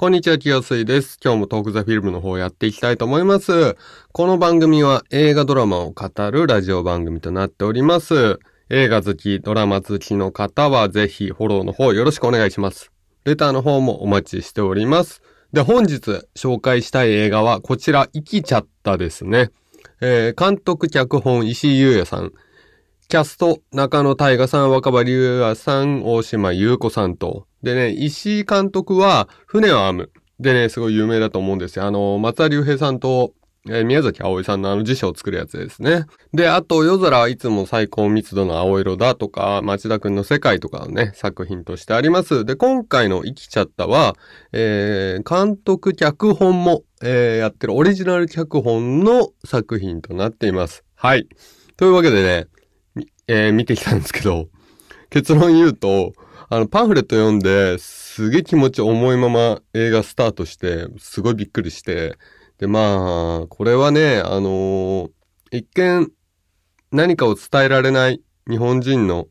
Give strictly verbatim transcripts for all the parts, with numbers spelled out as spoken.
こんにちは、清水です。今日もトークザフィルムの方をやっていきたいと思います。この番組は映画ドラマを語るラジオ番組となっております。映画好き、ドラマ好きの方はぜひフォローの方よろしくお願いします。レターの方もお待ちしております。で、本日紹介したい映画はこちら、生きちゃったですね。えー、監督、脚本、石井裕也さん。キャスト、中野大賀さん、若葉龍也さん、大島優子さんと。でね、石井監督は、船を編む。でね、すごい有名だと思うんですよ。あの、松田龍平さんと、えー、宮崎葵さんのあの辞書を作るやつですね。で、あと、夜空はいつも最高密度の青色だとか、町田くんの世界とかのね、作品としてあります。で、今回の生きちゃったは、えー、監督、脚本も、えー、やってるオリジナル脚本の作品となっています。はい。というわけでね、えー、見てきたんですけど、結論言うと、あの、パンフレット読んで、すげえ気持ち重いまま映画スタートして、すごいびっくりして、で、まあ、これはね、あのー、一見、何かを伝えられない日本人の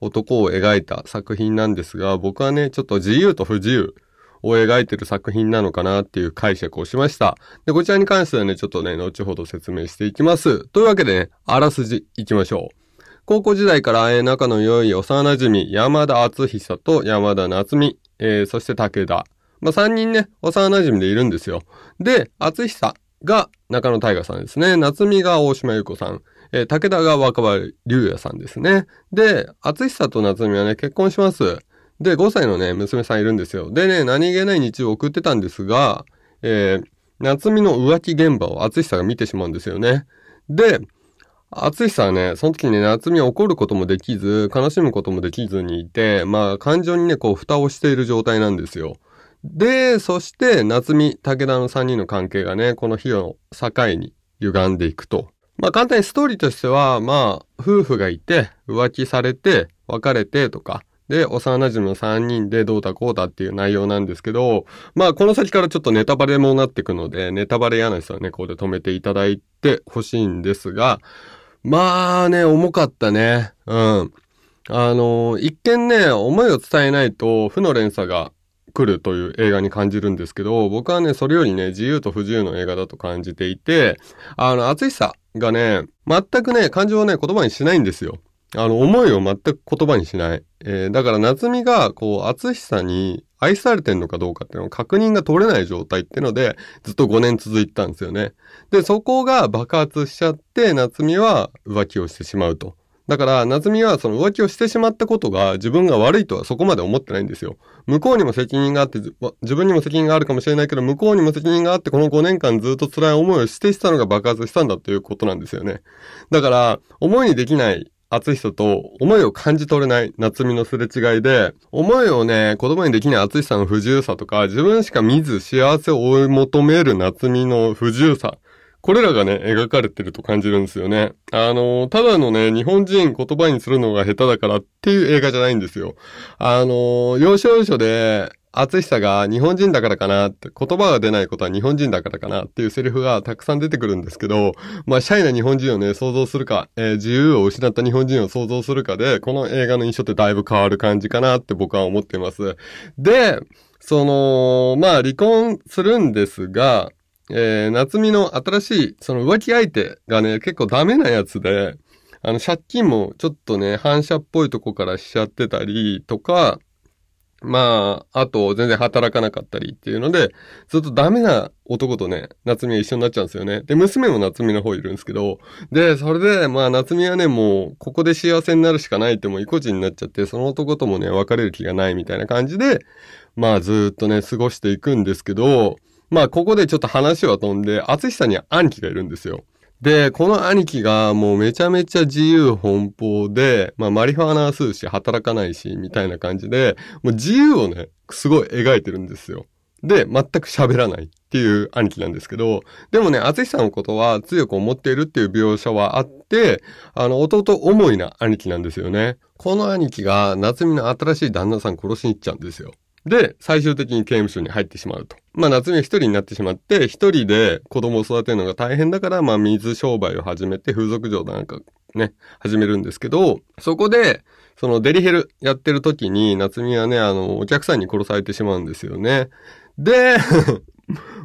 男を描いた作品なんですが、僕はね、ちょっと自由と不自由を描いてる作品なのかなっていう解釈をしました。で、こちらに関してはね、ちょっとね、後ほど説明していきます。というわけでね、あらすじいきましょう。高校時代から仲の良い幼馴染山田敦久と山田夏美、えー、そして武田、まあ、さんにんね幼馴染でいるんですよ。で、敦久が中野大賀さんですね。夏美が大島優子さん、えー、武田が若葉龍也さんですね。で、敦久と夏美はね結婚します。で、ごさいのね娘さんいるんですよ。でね、何気ない日常を送ってたんですが、えー、夏美の浮気現場を敦久が見てしまうんですよね。で、敦久はね、その時にね、夏美は怒ることもできず、悲しむこともできずにいて、まあ、感情にね、こう、蓋をしている状態なんですよ。で、そして、夏美、武田のさんにんの関係がね、この日を境に歪んでいくと。まあ、簡単にストーリーとしては、まあ、夫婦がいて、浮気されて、別れてとか、で、幼馴染のさんにんでどうだこうだっていう内容なんですけど、まあ、この先からちょっとネタバレもなってくので、ネタバレ嫌な人はね、ここで止めていただいてほしいんですが、まあね、重かったね。うん。あの、一見ね、思いを伝えないと負の連鎖が来るという映画に感じるんですけど、僕はね、それよりね、自由と不自由の映画だと感じていて、あの、敦久がね、全くね、感情をね、言葉にしないんですよ。あの、思いを全く言葉にしない。えー、だから夏美が、こう、敦久に愛されてんのかどうかっていうのを確認が取れない状態っていうので、ずっとごねん続いてたんですよね。で、そこが爆発しちゃって、夏美は浮気をしてしまうと。だから、夏美はその浮気をしてしまったことが自分が悪いとはそこまで思ってないんですよ。向こうにも責任があって、自分にも責任があるかもしれないけど、向こうにも責任があって、このごねんかんずっと辛い思いをしてしたのが爆発したんだということなんですよね。だから、思いにできない敦久と思いを感じ取れない夏美のすれ違いで、思いをね、言葉にできない敦久の不自由さとか、自分しか見ず幸せを追い求める夏美の不自由さ、これらがね、描かれてると感じるんですよね。あの、ただのね、日本人言葉にするのが下手だからっていう映画じゃないんですよ。あの、要所要所で、敦久が日本人だからかなって、言葉が出ないことは日本人だからかなっていうセリフがたくさん出てくるんですけど、まあ、シャイな日本人をね、想像するか、えー、自由を失った日本人を想像するかで、この映画の印象ってだいぶ変わる感じかなって僕は思っています。で、その、まあ、離婚するんですが、えー、夏美の新しい、その浮気相手がね、結構ダメなやつで、あの、借金もちょっとね、反射っぽいとこからしちゃってたりとか、まあ、あと、全然働かなかったりっていうので、ずっとダメな男とね、夏美は一緒になっちゃうんですよね。で、娘も夏美の方いるんですけど、で、それで、まあ、夏美はね、もう、ここで幸せになるしかないって、もう、意固地になっちゃって、その男ともね、別れる気がないみたいな感じで、まあ、ずっとね、過ごしていくんですけど、まあ、ここでちょっと話は飛んで、敦久には兄貴がいるんですよ。で、この兄貴がもうめちゃめちゃ自由奔放で、まあマリファナ吸うし働かないしみたいな感じで、もう自由をね、すごい描いてるんですよ。で、全く喋らないっていう兄貴なんですけど、でもね、敦久のことは強く思っているっていう描写はあって、あの、弟思いな兄貴なんですよね。この兄貴が夏美の新しい旦那さん殺しに行っちゃうんですよ。で、最終的に刑務所に入ってしまうと。まあ、夏美は一人になってしまって、一人で子供を育てるのが大変だから、まあ、水商売を始めて、風俗場なんかね、始めるんですけど、そこで、そのデリヘルやってる時に、夏美はね、あの、お客さんに殺されてしまうんですよね。で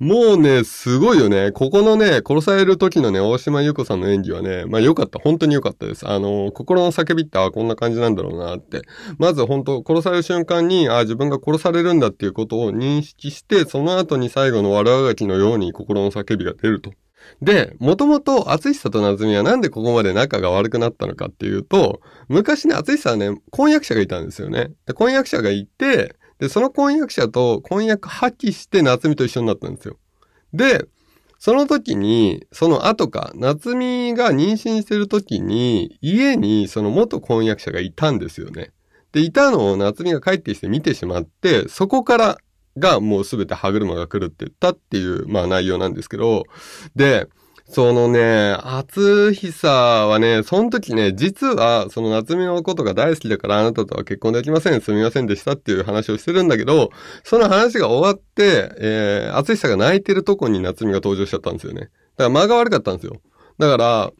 もうねすごいよね。ここのね殺される時のね大島優子さんの演技はね、まあ良かった、本当に良かったです。あの心の叫びってあこんな感じなんだろうなって、まず本当殺される瞬間にあ自分が殺されるんだっていうことを認識して、その後に最後の悪あがきのように心の叫びが出ると。で、もともと淳さんと夏美はなんでここまで仲が悪くなったのかっていうと、昔ね淳さんはね婚約者がいたんですよね。で婚約者がいて、で、その婚約者と婚約破棄して夏美と一緒になったんですよ。で、その時に、その後か、夏美が妊娠してる時に、家にその元婚約者がいたんですよね。で、いたのを夏美が帰ってきて見てしまって、そこからがもうすべて歯車が狂ってったっていう、まあ内容なんですけど、で、そのね、厚久はね、その時ね、実は、その夏美のことが大好きだからあなたとは結婚できません、すみませんでしたっていう話をしてるんだけど、その話が終わって、えー、厚久が泣いてるとこに夏美が登場しちゃったんですよね。だから間が悪かったんですよ。だから、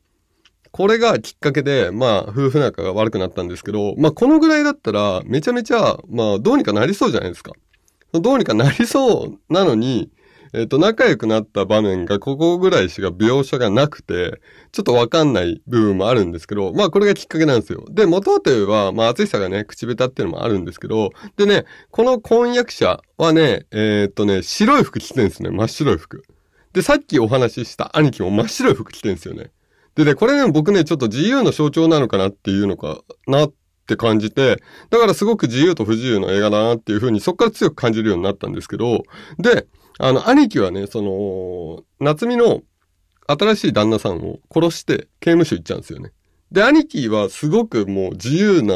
これがきっかけで、まあ、夫婦仲が悪くなったんですけど、まあ、このぐらいだったら、めちゃめちゃ、まあ、どうにかなりそうじゃないですか。どうにかなりそうなのに、えっと、仲良くなった場面がここぐらいしか描写がなくて、ちょっとわかんない部分もあるんですけど、まあこれがきっかけなんですよ。で、元はといえば、まあ厚久がね、口下手っていうのもあるんですけど、でね、この婚約者はね、えー、っとね、白い服着てるんですね。真っ白い服。で、さっきお話しした兄貴も真っ白い服着てるんですよね。でね、これね、僕ね、ちょっと自由の象徴なのかなっていうのかなって感じて、だからすごく自由と不自由の映画だなっていう風にそっから強く感じるようになったんですけど、で、あの、兄貴はね、その、夏美の新しい旦那さんを殺して刑務所行っちゃうんですよね。で、兄貴はすごくもう自由な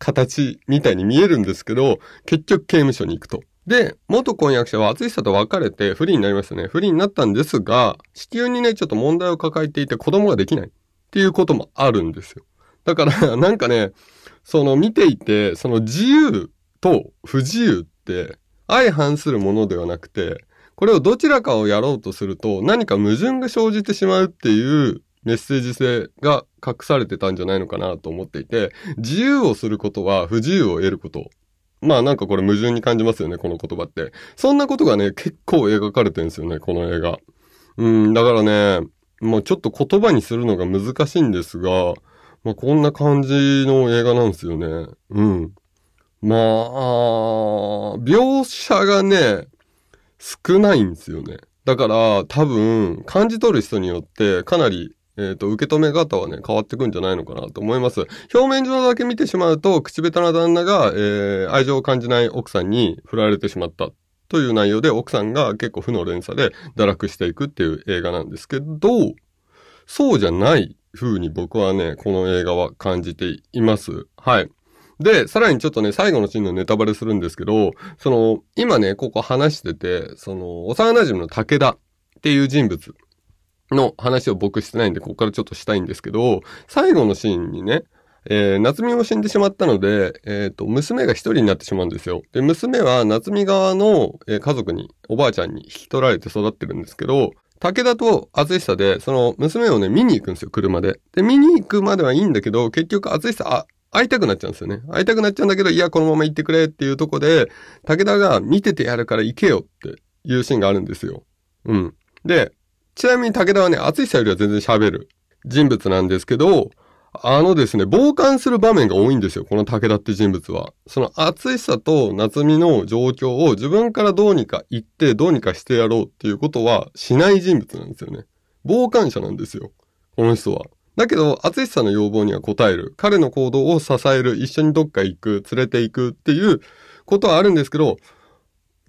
形みたいに見えるんですけど、結局刑務所に行くと。で、元婚約者は厚久と別れて不利になりましたね。不利になったんですが、子宮にね、ちょっと問題を抱えていて子供ができないっていうこともあるんですよ。だから、なんかね、その見ていて、その自由と不自由って、相反するものではなくて、これをどちらかをやろうとすると何か矛盾が生じてしまうっていうメッセージ性が隠されてたんじゃないのかなと思っていて、自由をすることは不自由を得ること。まあなんかこれ矛盾に感じますよね、この言葉って。そんなことがね、結構描かれてるんですよね、この映画。うん、だからね、まあちょっと言葉にするのが難しいんですが、まあこんな感じの映画なんですよね。うん。まあ、描写がね、少ないんですよね。だから多分感じ取る人によってかなり、えっと、受け止め方はね、変わってくんじゃないのかなと思います。表面上だけ見てしまうと、口下手な旦那が、えー、愛情を感じない奥さんに振られてしまったという内容で、奥さんが結構負の連鎖で堕落していくっていう映画なんですけど、そうじゃない風に僕はね、この映画は感じています。はい。で、さらにちょっとね、最後のシーンのネタバレするんですけど、その、今ね、ここ話してて、その、幼馴染の武田っていう人物の話を僕してないんで、ここからちょっとしたいんですけど、最後のシーンにね、えー、夏美も死んでしまったので、えっと、娘が一人になってしまうんですよ。で、娘は夏美側の家族に、おばあちゃんに引き取られて育ってるんですけど、武田と厚久で、その、娘をね、見に行くんですよ、車で。で、見に行くまではいいんだけど、結局厚久、あ、会いたくなっちゃうんですよね。会いたくなっちゃうんだけど、いや、このまま行ってくれっていうとこで、武田が見ててやるから行けよっていうシーンがあるんですよ。うん。で、ちなみに武田はね、厚久よりは全然喋る人物なんですけど、あのですね、傍観する場面が多いんですよ、この武田って人物は。その厚久と夏美の状況を自分からどうにか言って、どうにかしてやろうっていうことはしない人物なんですよね。傍観者なんですよ、この人は。だけど、厚久の要望には応える。彼の行動を支える。一緒にどっか行く。連れて行くっていうことはあるんですけど、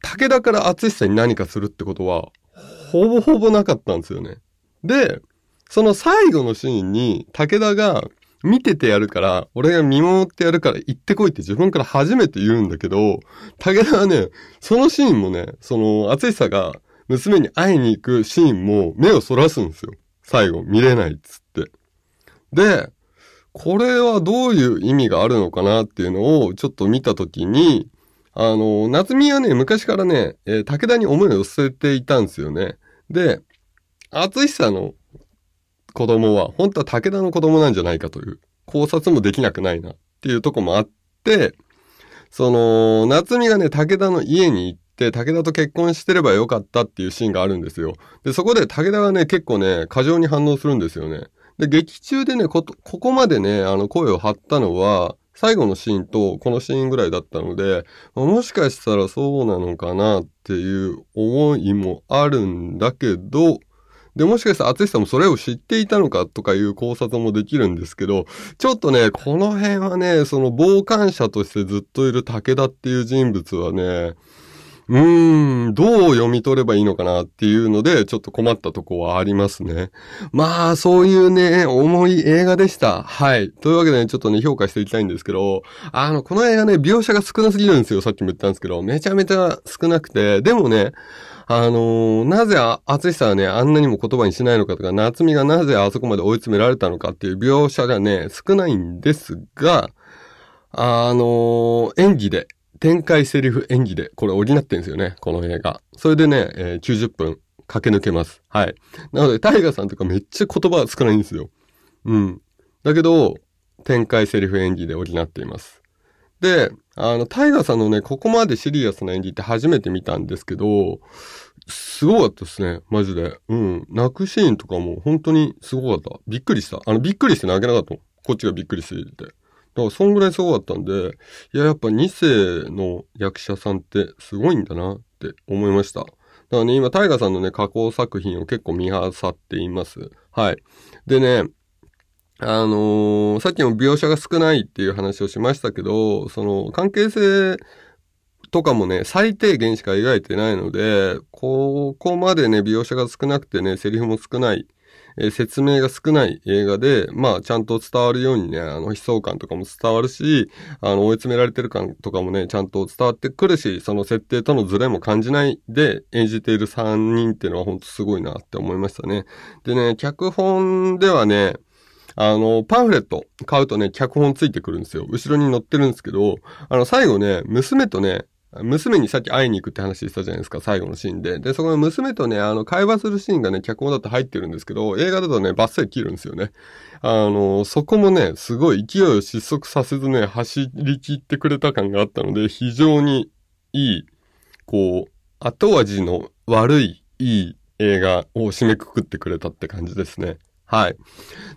武田から厚久に何かするってことは、ほぼほぼなかったんですよね。で、その最後のシーンに、武田が見ててやるから、俺が見守ってやるから行ってこいって自分から初めて言うんだけど、武田はね、そのシーンもね、その厚久が娘に会いに行くシーンも目をそらすんですよ。最後、見れないっつって。で、これはどういう意味があるのかなっていうのをちょっと見たときに、あの、夏美はね、昔からね、えー、武田に思いを寄せていたんですよね。で、厚久の子供は、本当は武田の子供なんじゃないかという考察もできなくないなっていうとこもあって、その、夏美がね、武田の家に行って、って武田と結婚してればよかったっていうシーンがあるんですよ。で、そこで武田がね、結構ね、過剰に反応するんですよね。で、劇中でね、こ、ここまでね、あの、声を張ったのは、最後のシーンとこのシーンぐらいだったので、もしかしたらそうなのかなっていう思いもあるんだけど、で、もしかしたら淳さんもそれを知っていたのかとかいう考察もできるんですけど、ちょっとね、この辺はね、その傍観者としてずっといる武田っていう人物はね、うーん、どう読み取ればいいのかなっていうので、ちょっと困ったとこはありますね。まあ、そういうね、重い映画でした。はい。というわけでね、ちょっとね、評価していきたいんですけど、あの、この映画ね、描写が少なすぎるんですよ。さっきも言ったんですけど、めちゃめちゃ少なくて、でもね、あのー、なぜ淳さんはね、あんなにも言葉にしないのかとか、夏美がなぜあそこまで追い詰められたのかっていう描写がね、少ないんですが、あのー、演技で、展開セリフ演技で、これ補ってるんですよね、この映画。それでね、えー、きゅうじゅっぷん駆け抜けます。はい。なので、タイガさんとかめっちゃ言葉少ないんですよ。うん。だけど、展開セリフ演技で補っています。で、あの、タイガーさんのね、ここまでシリアスな演技って初めて見たんですけど、すごかったですね、マジで。うん。泣くシーンとかも本当にすごかった。びっくりした。あの、びっくりして泣けなかった。こっちがびっくりしてて。だから、そんぐらいすごかったんで、いや、やっぱにせいの役者さんってすごいんだなって思いました。だからね、今、タイガーさんのね、加工作品を結構見漁っています。はい。でね、あのー、さっきも描写が少ないっていう話をしましたけど、その関係性とかもね、最低限しか描いてないので、ここまでね、描写が少なくてね、セリフも少ない、えー、説明が少ない映画で、まあ、ちゃんと伝わるようにね、あの、悲壮感とかも伝わるし、あの、追い詰められてる感とかもね、ちゃんと伝わってくるし、その設定とのズレも感じないで演じているさんにんっていうのは本当すごいなって思いましたね。でね、脚本ではね、あの、パンフレット買うとね、脚本ついてくるんですよ。後ろに載ってるんですけど、あの、最後ね、娘とね、娘にさっき会いに行くって話したじゃないですか、最後のシーンで。で、そこの娘とね、あの、会話するシーンがね、脚本だと入ってるんですけど、映画だとね、バッサリ切るんですよね。あの、そこもね、すごい勢いを失速させずね、走り切ってくれた感があったので、非常にいい、こう、後味の悪い、いい映画を締めくくってくれたって感じですね。はい。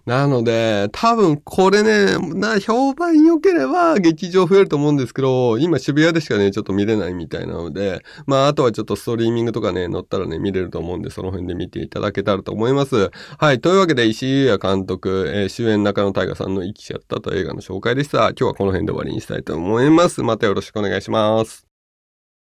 なので、多分これね、な、評判良ければ劇場増えると思うんですけど、今渋谷でしかね、ちょっと見れないみたいなので、まあ、あとはちょっとストリーミングとかね、載ったらね、見れると思うんで、その辺で見ていただけたらと思います。はい。というわけで、石井裕也監督、えー、主演中野大我さんの生きちゃったという映画の紹介でした。今日はこの辺で終わりにしたいと思います。またよろしくお願いします。